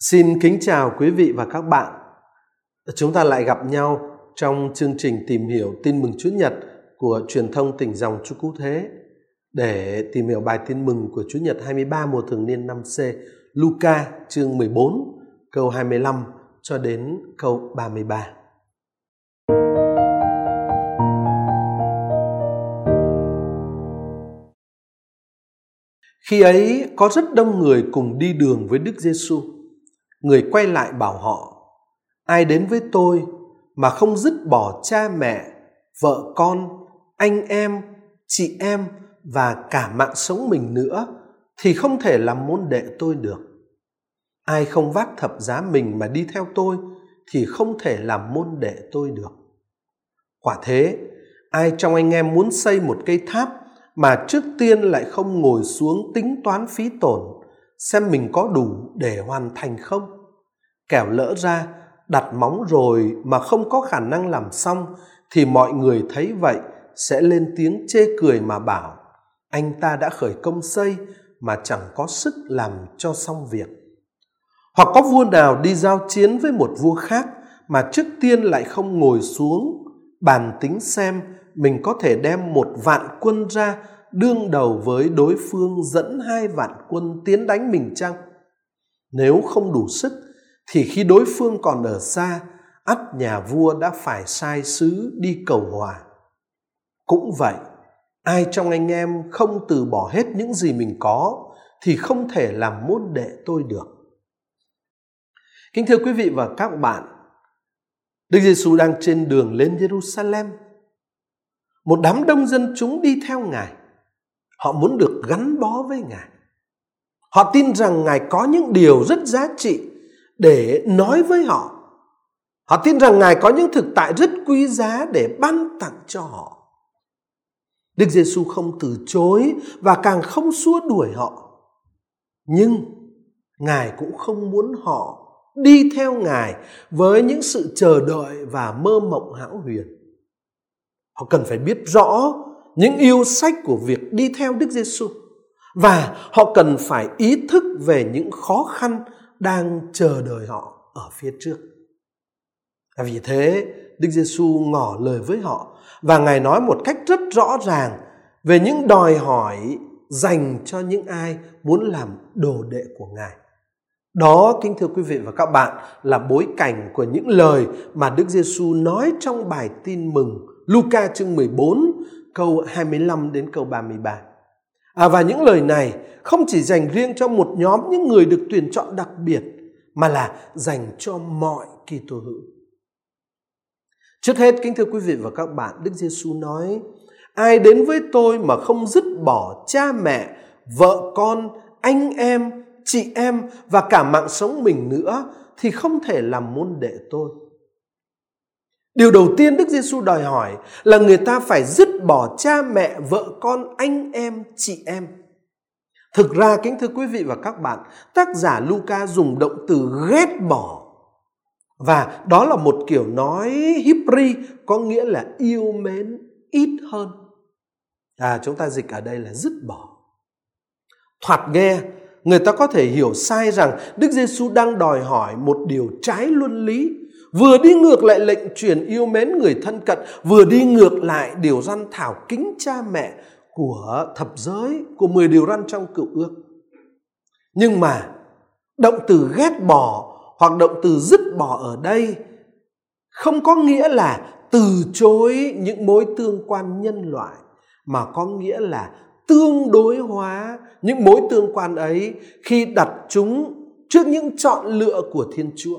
Xin kính chào quý vị và các bạn. Chúng ta lại gặp nhau trong chương trình tìm hiểu tin mừng Chúa Nhật của truyền thông tỉnh dòng Chúa Cứu Thế để tìm hiểu bài tin mừng của Chúa Nhật 23 mùa thường niên năm C, Luca chương 14, câu 25 cho đến câu 33. Khi ấy có rất đông người cùng đi đường với Đức Giêsu. Người quay lại bảo họ: ai đến với tôi mà không dứt bỏ cha mẹ, vợ con, anh em, chị em và cả mạng sống mình nữa thì không thể làm môn đệ tôi được. Ai không vác thập giá mình mà đi theo tôi thì không thể làm môn đệ tôi được. Quả thế, ai trong anh em muốn xây một cây tháp mà trước tiên lại không ngồi xuống tính toán phí tổn, xem mình có đủ để hoàn thành không? Kẻo lỡ ra, đặt móng rồi mà không có khả năng làm xong, thì mọi người thấy vậy sẽ lên tiếng chê cười mà bảo: anh ta đã khởi công xây mà chẳng có sức làm cho xong việc. Hoặc có vua nào đi giao chiến với một vua khác mà trước tiên lại không ngồi xuống bàn tính xem mình có thể đem 1,000,000 quân ra đương đầu với đối phương dẫn 2,000,000 quân tiến đánh mình chăng? Nếu không đủ sức thì khi đối phương còn ở xa, ắt nhà vua đã phải sai sứ đi cầu hòa. Cũng vậy, ai trong anh em không từ bỏ hết những gì mình có thì không thể làm môn đệ tôi được. Kính thưa quý vị và các bạn, Đức Giêsu đang trên đường lên Jerusalem. Một đám đông dân chúng đi theo Ngài. Họ muốn được gắn bó với Ngài. Họ tin rằng Ngài có những điều rất giá trị để nói với họ. Họ tin rằng Ngài có những thực tại rất quý giá để ban tặng cho họ. Đức Giêsu không từ chối và càng không xua đuổi họ. Nhưng Ngài cũng không muốn họ đi theo Ngài với những sự chờ đợi và mơ mộng hão huyền. Họ cần phải biết rõ những yêu sách của việc đi theo Đức Giêsu và họ cần phải ý thức về những khó khăn đang chờ đợi họ ở phía trước. Vì thế, Đức Giêsu ngỏ lời với họ và Ngài nói một cách rất rõ ràng về những đòi hỏi dành cho những ai muốn làm đồ đệ của Ngài. Đó, kính thưa quý vị và các bạn, là bối cảnh của những lời mà Đức Giêsu nói trong bài tin mừng Luca chương 14 câu 25 đến câu 33. Và những lời này không chỉ dành riêng cho một nhóm những người được tuyển chọn đặc biệt mà là dành cho mọi Kitô hữu. Trước hết, kính thưa quý vị và các bạn, Đức Giêsu nói: ai đến với tôi mà không dứt bỏ cha mẹ, vợ con, anh em, chị em và cả mạng sống mình nữa thì không thể làm môn đệ tôi. Điều đầu tiên Đức Giêsu đòi hỏi là người ta phải dứt bỏ cha mẹ, vợ con, anh em, chị em. Thực ra, kính thưa quý vị và các bạn, tác giả Luca dùng động từ ghét bỏ. Và đó là một kiểu nói Hebrew có nghĩa là yêu mến ít hơn. Chúng ta dịch ở đây là dứt bỏ. Thoạt nghe, người ta có thể hiểu sai rằng Đức Giêsu đang đòi hỏi một điều trái luân lý, vừa đi ngược lại lệnh truyền yêu mến người thân cận, vừa đi ngược lại điều răn thảo kính cha mẹ của thập giới, của 10 điều răn trong cựu ước. Nhưng mà động từ ghét bỏ hoặc động từ dứt bỏ ở đây không có nghĩa là từ chối những mối tương quan nhân loại, mà có nghĩa là tương đối hóa những mối tương quan ấy khi đặt chúng trước những chọn lựa của Thiên Chúa.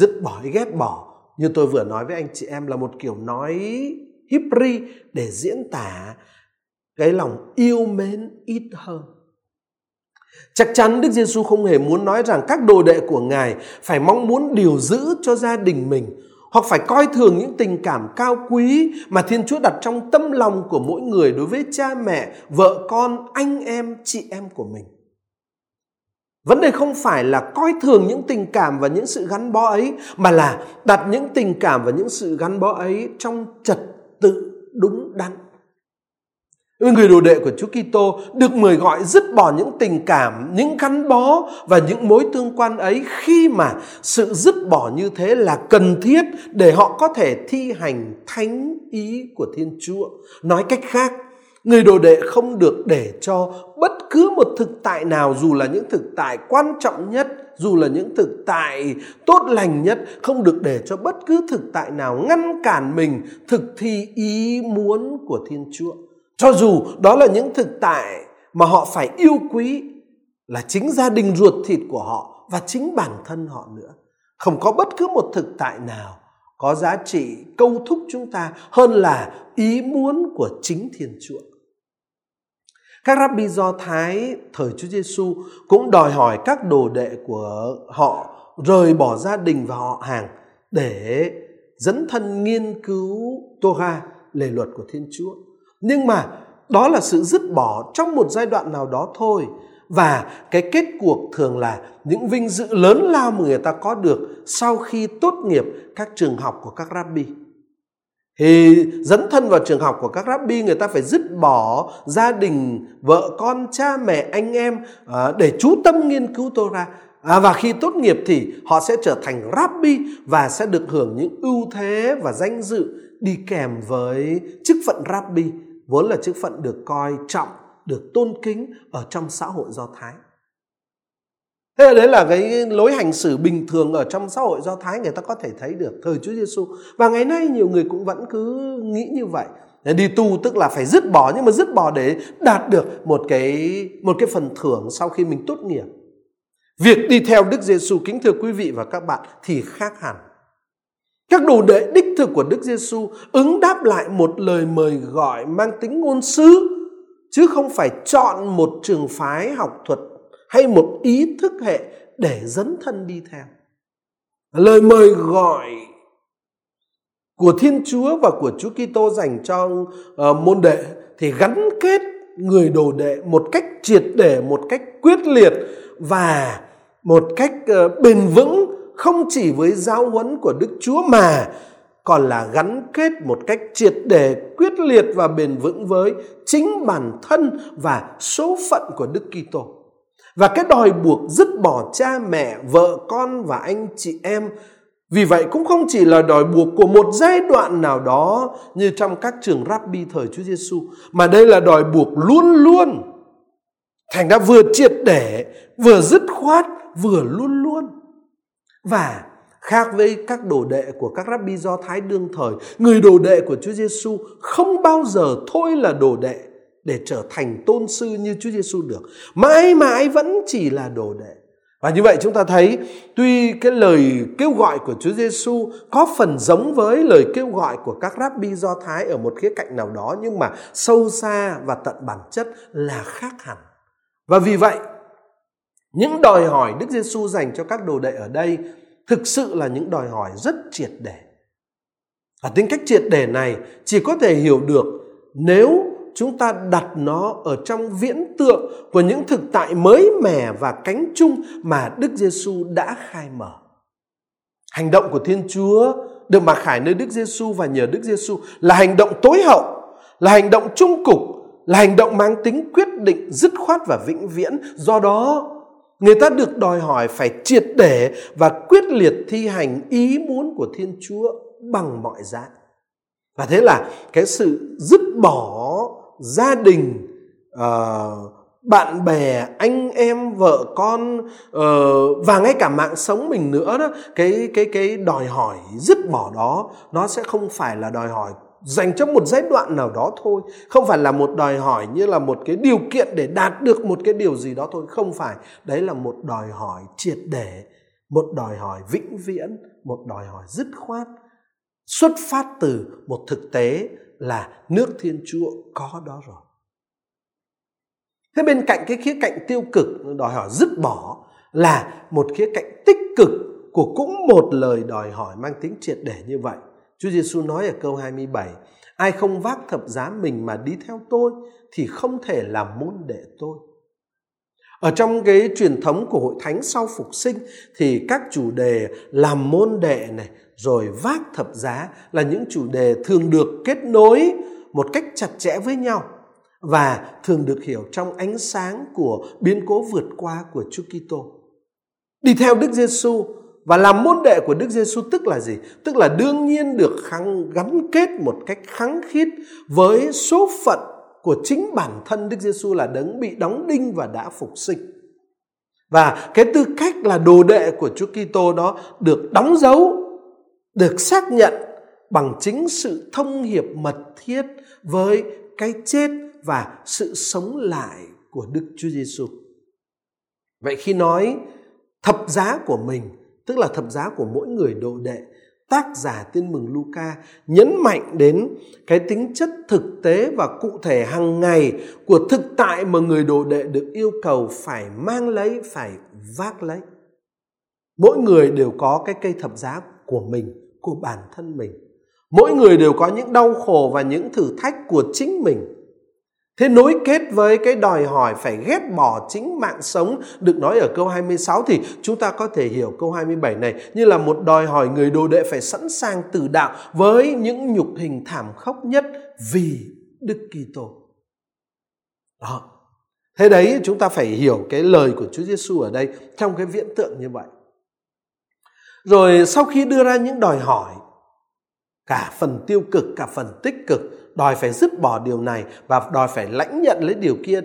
Dứt bỏ, ghét bỏ, như tôi vừa nói với anh chị em, là một kiểu nói Hebrew để diễn tả cái lòng yêu mến ít hơn. Chắc chắn Đức Giêsu không hề muốn nói rằng các đồ đệ của Ngài phải mong muốn điều giữ cho gia đình mình, hoặc phải coi thường những tình cảm cao quý mà Thiên Chúa đặt trong tâm lòng của mỗi người đối với cha mẹ, vợ con, anh em, chị em của mình. Vấn đề không phải là coi thường những tình cảm và những sự gắn bó ấy, mà là đặt những tình cảm và những sự gắn bó ấy trong trật tự đúng đắn. Người đồ đệ của Chúa Kitô được mời gọi dứt bỏ những tình cảm, những gắn bó và những mối tương quan ấy, khi mà sự dứt bỏ như thế là cần thiết để họ có thể thi hành thánh ý của Thiên Chúa. Nói cách khác, người đồ đệ không được để cho bất cứ một thực tại nào, dù là những thực tại quan trọng nhất, dù là những thực tại tốt lành nhất, không được để cho bất cứ thực tại nào ngăn cản mình thực thi ý muốn của Thiên Chúa. Cho dù đó là những thực tại mà họ phải yêu quý, là chính gia đình ruột thịt của họ và chính bản thân họ nữa. Không có bất cứ một thực tại nào có giá trị câu thúc chúng ta hơn là ý muốn của chính Thiên Chúa. Các Rabbi Do Thái thời Chúa Giêsu cũng đòi hỏi các đồ đệ của họ rời bỏ gia đình và họ hàng để dấn thân nghiên cứu Torah, lề luật của Thiên Chúa. Nhưng mà đó là sự dứt bỏ trong một giai đoạn nào đó thôi. Và cái kết cuộc thường là những vinh dự lớn lao mà người ta có được sau khi tốt nghiệp các trường học của các Rabbi. Thì dấn thân vào trường học của các Rabbi, người ta phải dứt bỏ gia đình, vợ con, cha mẹ, anh em để chú tâm nghiên cứu Torah. Và khi tốt nghiệp thì họ sẽ trở thành Rabbi và sẽ được hưởng những ưu thế và danh dự đi kèm với chức phận Rabbi, vốn là chức phận được coi trọng, được tôn kính ở trong xã hội Do Thái. Thế là đấy là cái lối hành xử bình thường ở trong xã hội Do Thái người ta có thể thấy được thời Chúa Giêsu. Và ngày nay nhiều người cũng vẫn cứ nghĩ như vậy. Đi tu tức là phải dứt bỏ, nhưng mà dứt bỏ để đạt được một cái phần thưởng sau khi mình tốt nghiệp. Việc đi theo Đức Giêsu, kính thưa quý vị và các bạn, thì khác hẳn. Các đồ đệ đích thực của Đức Giêsu ứng đáp lại một lời mời gọi mang tính ngôn sứ, chứ không phải chọn một trường phái học thuật hay một ý thức hệ để dấn thân đi theo. Lời mời gọi của Thiên Chúa và của Chúa Kitô dành cho môn đệ thì gắn kết người đồ đệ một cách triệt để, một cách quyết liệt và một cách bền vững, không chỉ với giáo huấn của Đức Chúa mà còn là gắn kết một cách triệt để, quyết liệt và bền vững với chính bản thân và số phận của Đức Kitô. Và cái đòi buộc dứt bỏ cha mẹ, vợ con và anh chị em, vì vậy cũng không chỉ là đòi buộc của một giai đoạn nào đó như trong các trường Rabbi thời Chúa Giêsu, mà đây là đòi buộc luôn luôn. Thành ra vừa triệt để, vừa dứt khoát, vừa luôn luôn. Và khác với các đồ đệ của các Rabbi Do Thái đương thời, người đồ đệ của Chúa Giêsu không bao giờ thôi là đồ đệ để trở thành tôn sư như Chúa Giêsu được. Mãi mãi vẫn chỉ là đồ đệ. Và như vậy chúng ta thấy, tuy cái lời kêu gọi của Chúa Giêsu có phần giống với lời kêu gọi của các Rabbi Do Thái ở một khía cạnh nào đó, nhưng mà sâu xa và tận bản chất là khác hẳn. Và vì vậy, những đòi hỏi Đức Giêsu dành cho các đồ đệ ở đây thực sự là những đòi hỏi rất triệt để. Và tính cách triệt để này chỉ có thể hiểu được nếu chúng ta đặt nó ở trong viễn tượng của những thực tại mới mẻ và cánh chung mà Đức Giêsu đã khai mở. Hành động của Thiên Chúa được mặc khải nơi Đức Giêsu và nhờ Đức Giêsu là hành động tối hậu, là hành động chung cục, là hành động mang tính quyết định, dứt khoát và vĩnh viễn. Do đó, người ta được đòi hỏi phải triệt để và quyết liệt thi hành ý muốn của Thiên Chúa bằng mọi giá. Và thế là cái sự dứt bỏ gia đình, bạn bè, anh em, vợ con và ngay cả mạng sống mình nữa đó, cái đòi hỏi dứt bỏ đó, nó sẽ không phải là đòi hỏi dành cho một giai đoạn nào đó thôi, không phải là một đòi hỏi như là một cái điều kiện để đạt được một cái điều gì đó thôi, không phải. Đấy là một đòi hỏi triệt để, một đòi hỏi vĩnh viễn, một đòi hỏi dứt khoát, xuất phát từ một thực tế là nước Thiên Chúa có đó rồi. Thế bên cạnh cái khía cạnh tiêu cực đòi hỏi dứt bỏ là một khía cạnh tích cực của cũng một lời đòi hỏi mang tính triệt để như vậy. Chúa Giêsu nói ở câu 27, ai không vác thập giá mình mà đi theo tôi thì không thể làm môn đệ tôi. Ở trong cái truyền thống của Hội Thánh sau Phục Sinh thì các chủ đề làm môn đệ này, rồi vác thập giá là những chủ đề thường được kết nối một cách chặt chẽ với nhau. và thường được hiểu trong ánh sáng của biến cố vượt qua của Chúa Kitô. Đi theo Đức Giêsu và làm môn đệ của Đức Giêsu tức là gì? Tức là đương nhiên được gắn kết một cách khăng khít với số phận của chính bản thân Đức Giêsu là đấng bị đóng đinh và đã phục sinh. Và cái tư cách là đồ đệ của Chúa Kitô đó được đóng dấu, được xác nhận bằng chính sự thông hiệp mật thiết với cái chết và sự sống lại của Đức Chúa Giêsu. Vậy khi nói thập giá của mình, tức là thập giá của mỗi người đồ đệ, tác giả Tin mừng Luca nhấn mạnh đến cái tính chất thực tế và cụ thể hàng ngày của thực tại mà người đồ đệ được yêu cầu phải mang lấy, phải vác lấy. Mỗi người đều có cái cây thập giá của mình, của bản thân mình. Mỗi người đều có những đau khổ và những thử thách của chính mình. Thế nối kết với cái đòi hỏi phải ghét bỏ chính mạng sống được nói ở câu 26 thì chúng ta có thể hiểu câu 27 này như là một đòi hỏi người đồ đệ phải sẵn sàng tử đạo với những nhục hình thảm khốc nhất vì Đức Kitô. Đó. Thế đấy, chúng ta phải hiểu cái lời của Chúa Giêsu ở đây trong cái viễn tượng như vậy. Rồi sau khi đưa ra những đòi hỏi, cả phần tiêu cực, cả phần tích cực, đòi phải dứt bỏ điều này và đòi phải lãnh nhận lấy điều kia,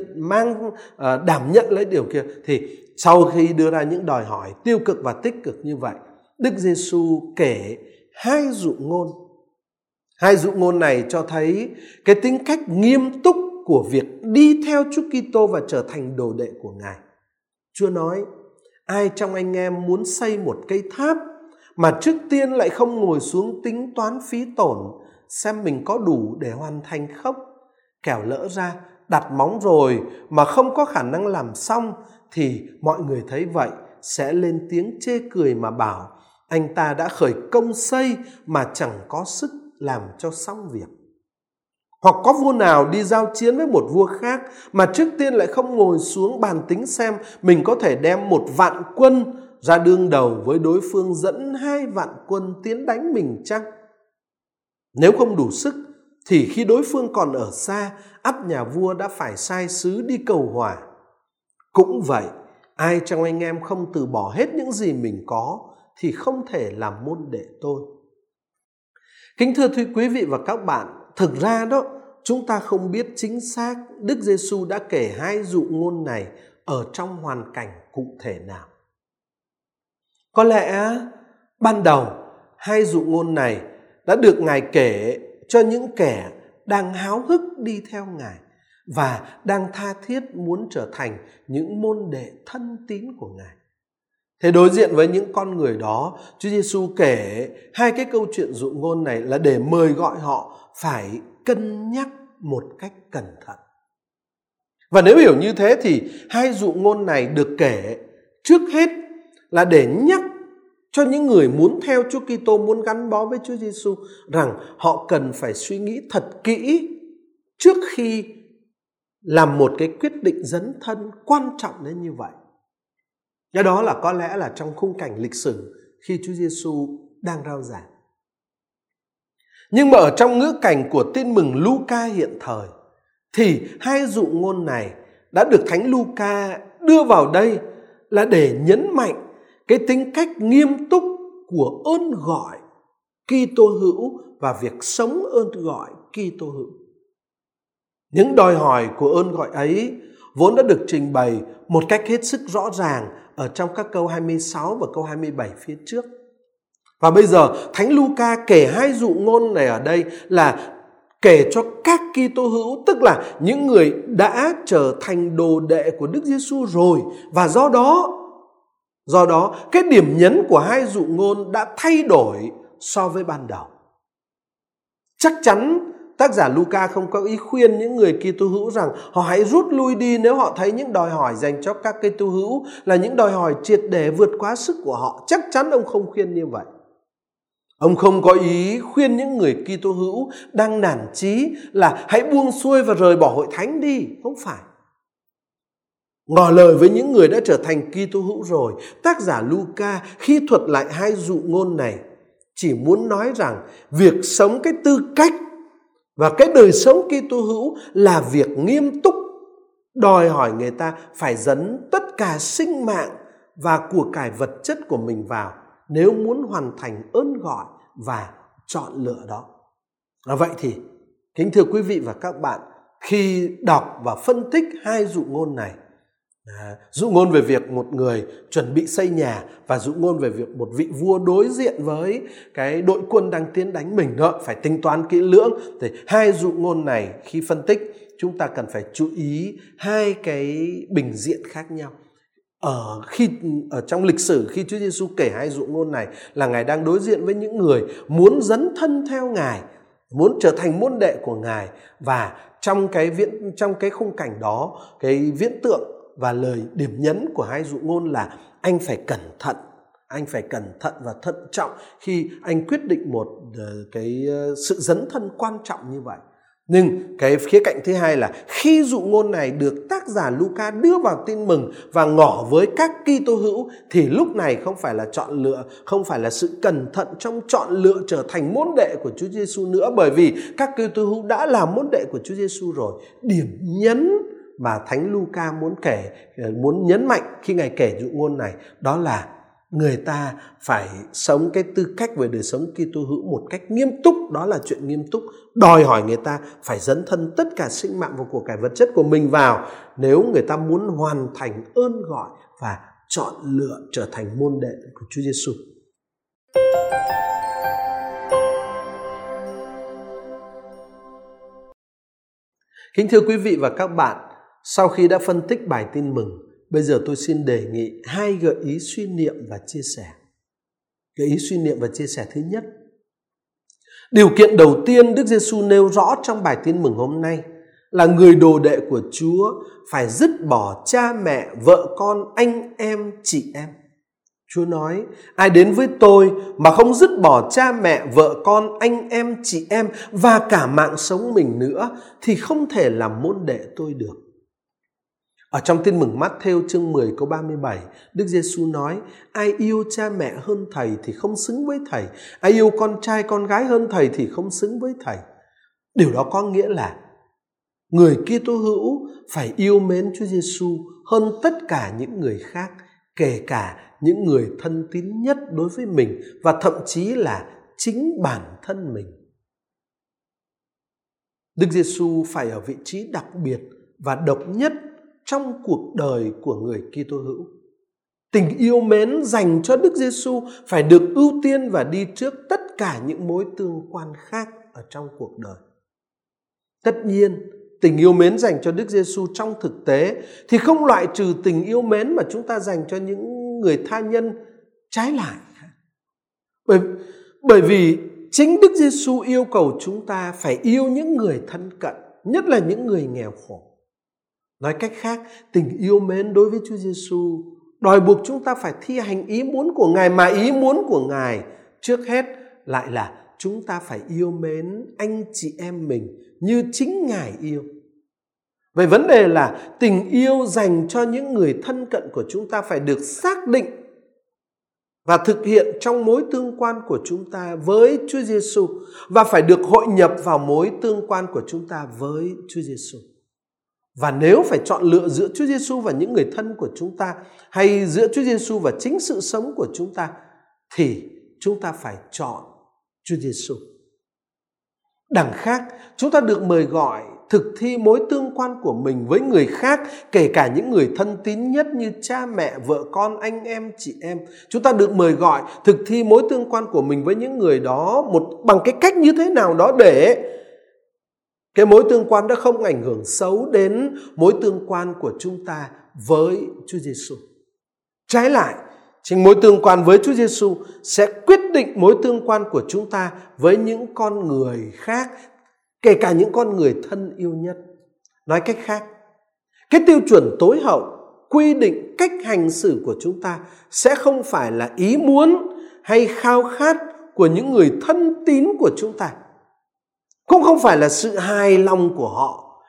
đảm nhận lấy điều kia. Thì sau khi đưa ra những đòi hỏi tiêu cực và tích cực như vậy, Đức Giêsu kể hai dụ ngôn. Hai dụ ngôn này cho thấy cái tính cách nghiêm túc của việc đi theo Chúa Kitô và trở thành đồ đệ của Ngài. Chúa nói, ai trong anh em muốn xây một cây tháp mà trước tiên lại không ngồi xuống tính toán phí tổn, xem mình có đủ để hoàn thành không? Kẻo lỡ ra đặt móng rồi mà không có khả năng làm xong thì mọi người thấy vậy sẽ lên tiếng chê cười mà bảo anh ta đã khởi công xây mà chẳng có sức làm cho xong việc. Hoặc có vua nào đi giao chiến với một vua khác mà trước tiên lại không ngồi xuống bàn tính xem mình có thể đem 1,000,000 quân ra đương đầu với đối phương dẫn 2,000,000 quân tiến đánh mình chăng? Nếu không đủ sức thì khi đối phương còn ở xa, ắt nhà vua đã phải sai sứ đi cầu hòa. Cũng vậy, ai trong anh em không từ bỏ hết những gì mình có thì không thể làm môn đệ tôi. Kính thưa quý vị và các bạn, thực ra đó, chúng ta không biết chính xác Đức Giêsu đã kể hai dụ ngôn này ở trong hoàn cảnh cụ thể nào. Có lẽ ban đầu hai dụ ngôn này đã được Ngài kể cho những kẻ đang háo hức đi theo Ngài và đang tha thiết muốn trở thành những môn đệ thân tín của Ngài. Thế đối diện với những con người đó, Chúa Giêsu kể hai cái câu chuyện dụ ngôn này là để mời gọi họ phải cân nhắc một cách cẩn thận. Và nếu hiểu như thế thì hai dụ ngôn này được kể trước hết là để nhắc cho những người muốn theo Chúa Kitô, muốn gắn bó với Chúa Giêsu rằng họ cần phải suy nghĩ thật kỹ trước khi làm một cái quyết định dấn thân quan trọng đến như vậy. Cái đó là có lẽ là trong khung cảnh lịch sử khi Chúa Giêsu đang rao giảng. Nhưng mà ở trong ngữ cảnh của Tin mừng Luca hiện thời thì hai dụ ngôn này đã được Thánh Luca đưa vào đây là để nhấn mạnh cái tính cách nghiêm túc của ơn gọi Kitô hữu và việc sống ơn gọi Kitô hữu. Những đòi hỏi của ơn gọi ấy vốn đã được trình bày một cách hết sức rõ ràng ở trong các câu 26 và câu 27 phía trước. Và bây giờ Thánh Luca kể hai dụ ngôn này ở đây là kể cho các Kitô hữu, tức là những người đã trở thành đồ đệ của Đức Giêsu rồi, và do đó, cái điểm nhấn của hai dụ ngôn đã thay đổi so với ban đầu. Chắc chắn tác giả Luca không có ý khuyên những người Kitô hữu rằng họ hãy rút lui đi nếu họ thấy những đòi hỏi dành cho các Kitô hữu là những đòi hỏi triệt để vượt quá sức của họ. Chắc chắn ông không khuyên như vậy. Ông không có ý khuyên những người Kitô hữu đang nản chí là hãy buông xuôi và rời bỏ hội thánh đi. Không phải. Ngỏ lời với những người đã trở thành Kitô hữu rồi, tác giả Luca khi thuật lại hai dụ ngôn này chỉ muốn nói rằng việc sống cái tư cách Và cái đời sống Kitô hữu là việc nghiêm túc, đòi hỏi người ta phải dấn tất cả sinh mạng và của cải vật chất của mình vào nếu muốn hoàn thành ơn gọi và chọn lựa đó. Vậy thì, kính thưa quý vị và các bạn, khi đọc và phân tích hai dụ ngôn này, dụ ngôn về việc một người chuẩn bị xây nhà và dụ ngôn về việc một vị vua đối diện với cái đội quân đang tiến đánh mình đó, phải tính toán kỹ lưỡng. Thì hai dụ ngôn này khi phân tích, chúng ta cần phải chú ý hai cái bình diện khác nhau. Ở trong lịch sử, khi Chúa Giêsu kể hai dụ ngôn này là Ngài đang đối diện với những người muốn dấn thân theo Ngài, muốn trở thành môn đệ của Ngài, và trong cái khung cảnh đó, cái viễn tượng và lời điểm nhấn của hai dụ ngôn là anh phải cẩn thận và thận trọng khi anh quyết định một cái sự dấn thân quan trọng như vậy. Nhưng cái khía cạnh thứ hai là khi dụ ngôn này được tác giả Luca đưa vào tin mừng và ngỏ với các Kitô hữu, thì lúc này không phải là chọn lựa, không phải là sự cẩn thận trong chọn lựa trở thành môn đệ của Chúa Giêsu nữa, bởi vì các Kitô hữu đã là môn đệ của Chúa Giêsu rồi. Điểm nhấn mà Thánh Luca muốn nhấn mạnh khi Ngài kể dụ ngôn này, đó là người ta phải sống cái tư cách về đời sống Kitô hữu một cách nghiêm túc. Đó là chuyện nghiêm túc, đòi hỏi người ta phải dấn thân tất cả sinh mạng và của cải vật chất của mình vào nếu người ta muốn hoàn thành ơn gọi và chọn lựa trở thành môn đệ của Chúa Giêsu. Kính thưa quý vị và các bạn, sau khi đã phân tích bài tin mừng, bây giờ tôi xin đề nghị hai gợi ý suy niệm và chia sẻ. Gợi ý suy niệm và chia sẻ thứ nhất. Điều kiện đầu tiên Đức Giêsu nêu rõ trong bài tin mừng hôm nay là người đồ đệ của Chúa phải dứt bỏ cha mẹ, vợ con, anh em, chị em. Chúa nói, ai đến với tôi mà không dứt bỏ cha mẹ, vợ con, anh em, chị em và cả mạng sống mình nữa thì không thể làm môn đệ tôi được. Ở trong tin mừng Matthew chương 10 câu 37, Đức Giêsu nói, ai yêu cha mẹ hơn thầy thì không xứng với thầy, ai yêu con trai con gái hơn thầy thì không xứng với thầy. Điều đó có nghĩa là người Kitô hữu phải yêu mến Chúa Giêsu hơn tất cả những người khác, kể cả những người thân tín nhất đối với mình và thậm chí là chính bản thân mình. Đức Giêsu phải ở vị trí đặc biệt và độc nhất trong cuộc đời của người Kitô hữu. Tình yêu mến dành cho Đức Giêsu phải được ưu tiên và đi trước tất cả những mối tương quan khác ở trong cuộc đời. Tất nhiên, tình yêu mến dành cho Đức Giêsu trong thực tế thì không loại trừ tình yêu mến mà chúng ta dành cho những người tha nhân, trái lại. Bởi vì chính Đức Giêsu yêu cầu chúng ta phải yêu những người thân cận, nhất là những người nghèo khổ. Nói cách khác, tình yêu mến đối với Chúa Giêsu đòi buộc chúng ta phải thi hành ý muốn của Ngài, mà ý muốn của Ngài trước hết lại là chúng ta phải yêu mến anh chị em mình như chính Ngài yêu. Vậy vấn đề là tình yêu dành cho những người thân cận của chúng ta phải được xác định và thực hiện trong mối tương quan của chúng ta với Chúa Giêsu và phải được hội nhập vào mối tương quan của chúng ta với Chúa Giêsu. Và nếu phải chọn lựa giữa Chúa Giêsu và những người thân của chúng ta, hay giữa Chúa Giêsu và chính sự sống của chúng ta, thì chúng ta phải chọn Chúa Giêsu. Đằng khác, chúng ta được mời gọi thực thi mối tương quan của mình với người khác, kể cả những người thân tín nhất như cha mẹ, vợ con, anh em, chị em. Chúng ta được mời gọi thực thi mối tương quan của mình với những người đó bằng cái cách như thế nào đó để cái mối tương quan đã không ảnh hưởng xấu đến mối tương quan của chúng ta với Chúa Giêsu. Trái lại, chính mối tương quan với Chúa Giêsu sẽ quyết định mối tương quan của chúng ta với những con người khác, kể cả những con người thân yêu nhất. Nói cách khác, cái tiêu chuẩn tối hậu quy định cách hành xử của chúng ta sẽ không phải là ý muốn hay khao khát của những người thân tín của chúng ta, cũng không phải là sự hài lòng của họ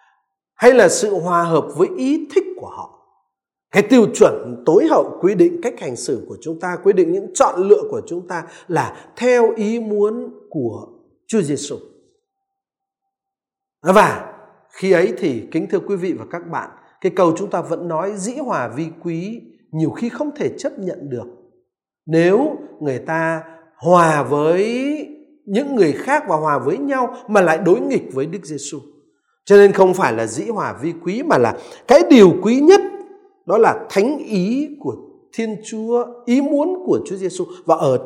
hay là sự hòa hợp với ý thích của họ. Cái tiêu chuẩn tối hậu quy định cách hành xử của chúng ta, quyết định những chọn lựa của chúng ta là theo ý muốn của Chúa Giêsu. Và khi ấy thì kính thưa quý vị và các bạn, cái câu chúng ta vẫn nói dĩ hòa vi quý nhiều khi không thể chấp nhận được. Nếu người ta hòa với những người khác và hòa với nhau mà lại đối nghịch với Đức Giêsu, cho nên không phải là dĩ hòa vi quý mà là cái điều quý nhất, đó là thánh ý của Thiên Chúa, ý muốn của Chúa Giêsu. Và ở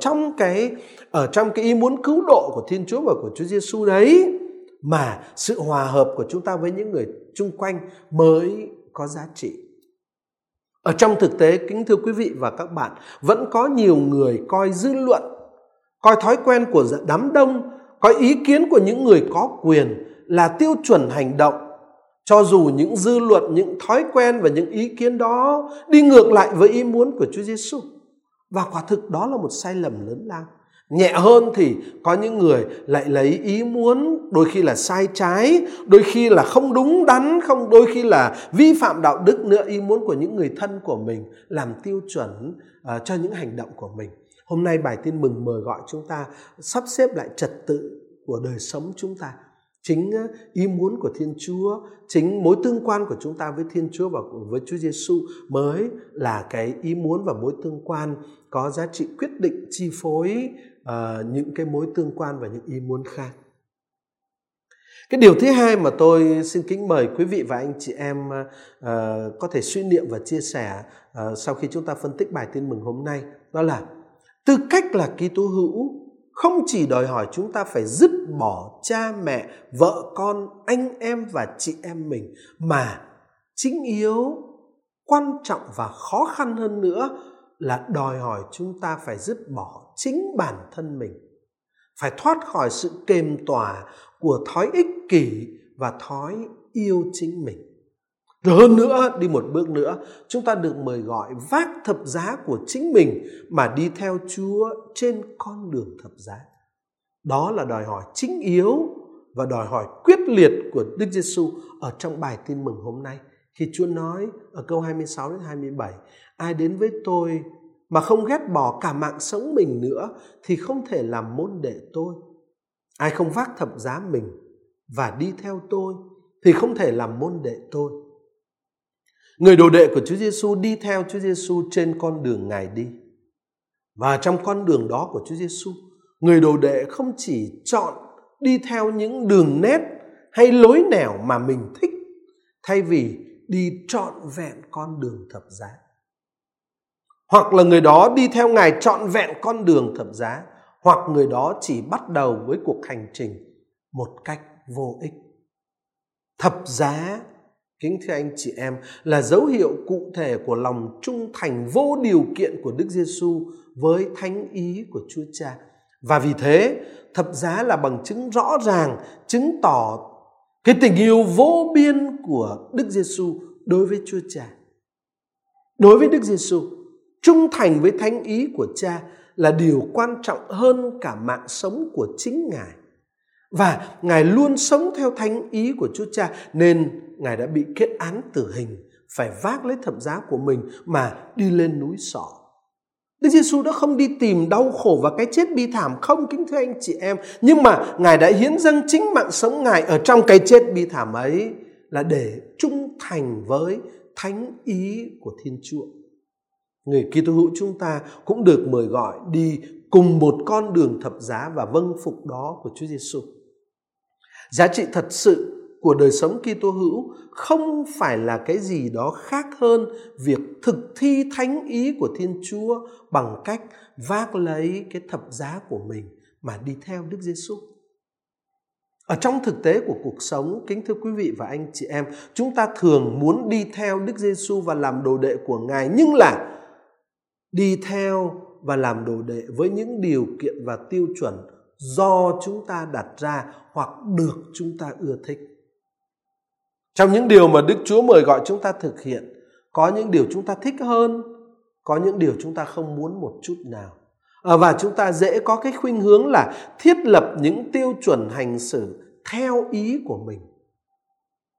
trong cái ý muốn cứu độ của Thiên Chúa và của Chúa Giêsu đấy mà sự hòa hợp của chúng ta với những người chung quanh mới có giá trị. Ở trong thực tế, kính thưa quý vị và các bạn, vẫn có nhiều người coi dư luận, coi thói quen của đám đông, coi ý kiến của những người có quyền là tiêu chuẩn hành động, cho dù những dư luận, những thói quen và những ý kiến đó đi ngược lại với ý muốn của Chúa Giêsu. Và quả thực đó là một sai lầm lớn lao. Nhẹ hơn thì có những người lại lấy ý muốn đôi khi là sai trái, đôi khi là không đúng đắn, đôi khi là vi phạm đạo đức nữa, ý muốn của những người thân của mình làm tiêu chuẩn cho những hành động của mình. Hôm nay bài tin mừng mời gọi chúng ta sắp xếp lại trật tự của đời sống chúng ta. Chính ý muốn của Thiên Chúa, chính mối tương quan của chúng ta với Thiên Chúa và với Chúa Giêsu mới là cái ý muốn và mối tương quan có giá trị quyết định chi phối những cái mối tương quan và những ý muốn khác. Cái điều thứ hai mà tôi xin kính mời quý vị và anh chị em có thể suy niệm và chia sẻ sau khi chúng ta phân tích bài tin mừng hôm nay, đó là tư cách là Kitô hữu không chỉ đòi hỏi chúng ta phải dứt bỏ cha mẹ, vợ con, anh em và chị em mình, mà chính yếu, quan trọng và khó khăn hơn nữa là đòi hỏi chúng ta phải dứt bỏ chính bản thân mình, phải thoát khỏi sự kềm tỏa của thói ích kỷ và thói yêu chính mình. Rồi hơn nữa, đi một bước nữa, chúng ta được mời gọi vác thập giá của chính mình mà đi theo Chúa trên con đường thập giá. Đó là đòi hỏi chính yếu và đòi hỏi quyết liệt của Đức Giêsu ở trong bài tin mừng hôm nay. Khi Chúa nói ở câu 26 đến 27, ai đến với tôi mà không ghét bỏ cả mạng sống mình nữa thì không thể làm môn đệ tôi. Ai không vác thập giá mình và đi theo tôi thì không thể làm môn đệ tôi. Người đồ đệ của Chúa Giêsu đi theo Chúa Giêsu trên con đường Ngài đi. Và trong con đường đó của Chúa Giêsu, người đồ đệ không chỉ chọn đi theo những đường nét hay lối nẻo mà mình thích, thay vì đi trọn vẹn con đường thập giá. Hoặc là người đó đi theo Ngài trọn vẹn con đường thập giá, hoặc người đó chỉ bắt đầu với cuộc hành trình một cách vô ích. Thập giá, kính thưa anh chị em, là dấu hiệu cụ thể của lòng trung thành vô điều kiện của Đức Giêsu với thánh ý của Chúa Cha. Và vì thế, thập giá là bằng chứng rõ ràng chứng tỏ cái tình yêu vô biên của Đức Giêsu đối với Chúa Cha. Đối với Đức Giêsu, trung thành với thánh ý của Cha là điều quan trọng hơn cả mạng sống của chính Ngài. Và Ngài luôn sống theo thánh ý của Chúa Cha, nên Ngài đã bị kết án tử hình, phải vác lấy thập giá của mình mà đi lên núi Sọ. Đức Giêsu đã không đi tìm đau khổ và cái chết bi thảm, không, kính thưa anh chị em, nhưng mà Ngài đã hiến dâng chính mạng sống Ngài ở trong cái chết bi thảm ấy là để trung thành với thánh ý của Thiên Chúa. Người Kitô hữu chúng ta cũng được mời gọi đi cùng một con đường thập giá và vâng phục đó của Chúa Giêsu. Giá trị thật sự của đời sống Kitô hữu không phải là cái gì đó khác hơn việc thực thi thánh ý của Thiên Chúa bằng cách vác lấy cái thập giá của mình mà đi theo Đức Giêsu. Ở trong thực tế của cuộc sống, kính thưa quý vị và anh chị em, chúng ta thường muốn đi theo Đức Giêsu và làm đồ đệ của Ngài, nhưng là đi theo và làm đồ đệ với những điều kiện và tiêu chuẩn do chúng ta đặt ra hoặc được chúng ta ưa thích. Trong những điều mà Đức Chúa mời gọi chúng ta thực hiện, có những điều chúng ta thích hơn, có những điều chúng ta không muốn một chút nào. Và chúng ta dễ có cái khuynh hướng là thiết lập những tiêu chuẩn hành xử theo ý của mình.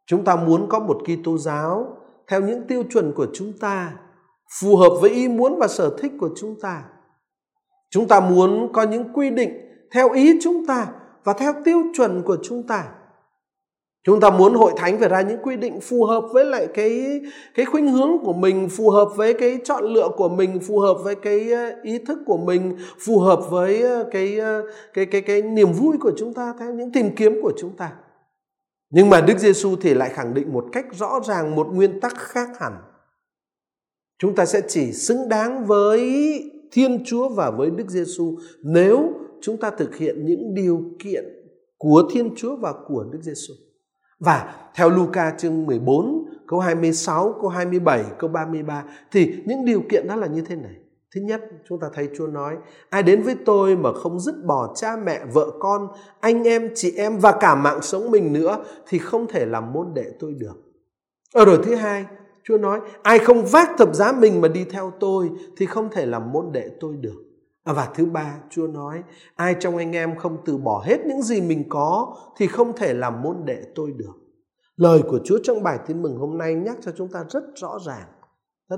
Chúng ta muốn có một Kitô giáo theo những tiêu chuẩn của chúng ta, phù hợp với ý muốn và sở thích của chúng ta. Chúng ta muốn có những quy định theo ý chúng ta và theo tiêu chuẩn của chúng ta. Chúng ta muốn hội thánh phải ra những quy định phù hợp với lại cái khuynh hướng của mình, phù hợp với cái chọn lựa của mình, phù hợp với cái ý thức của mình, phù hợp với cái niềm vui của chúng ta, theo những tìm kiếm của chúng ta. Nhưng mà Đức Giêsu thì lại khẳng định một cách rõ ràng một nguyên tắc khác hẳn. Chúng ta sẽ chỉ xứng đáng với Thiên Chúa và với Đức Giêsu nếu chúng ta thực hiện những điều kiện của Thiên Chúa và của Đức Giêsu. Và theo Luca chương 14, câu 26, câu 27, câu 33 thì những điều kiện đó là như thế này. Thứ nhất, chúng ta thấy Chúa nói: ai đến với tôi mà không dứt bỏ cha mẹ, vợ con, anh em, chị em và cả mạng sống mình nữa thì không thể làm môn đệ tôi được. Ở rồi thứ hai, Chúa nói: ai không vác thập giá mình mà đi theo tôi thì không thể làm môn đệ tôi được. Và thứ ba, Chúa nói: ai trong anh em không từ bỏ hết những gì mình có thì không thể làm môn đệ tôi được. Lời của Chúa trong bài tin mừng hôm nay nhắc cho chúng ta rất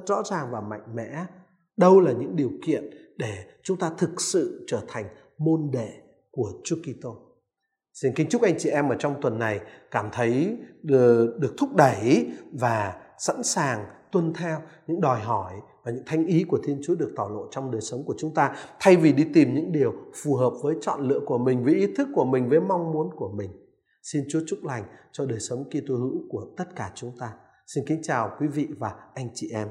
rõ ràng và mạnh mẽ. Đâu là những điều kiện để chúng ta thực sự trở thành môn đệ của Chúa Kitô. Xin kính chúc anh chị em ở trong tuần này cảm thấy được thúc đẩy và sẵn sàng tuân theo những đòi hỏi và những thánh ý của Thiên Chúa được tỏ lộ trong đời sống của chúng ta, thay vì đi tìm những điều phù hợp với chọn lựa của mình, với ý thức của mình, với mong muốn của mình. Xin Chúa chúc lành cho đời sống Kitô hữu của tất cả chúng ta. Xin kính chào quý vị và anh chị em.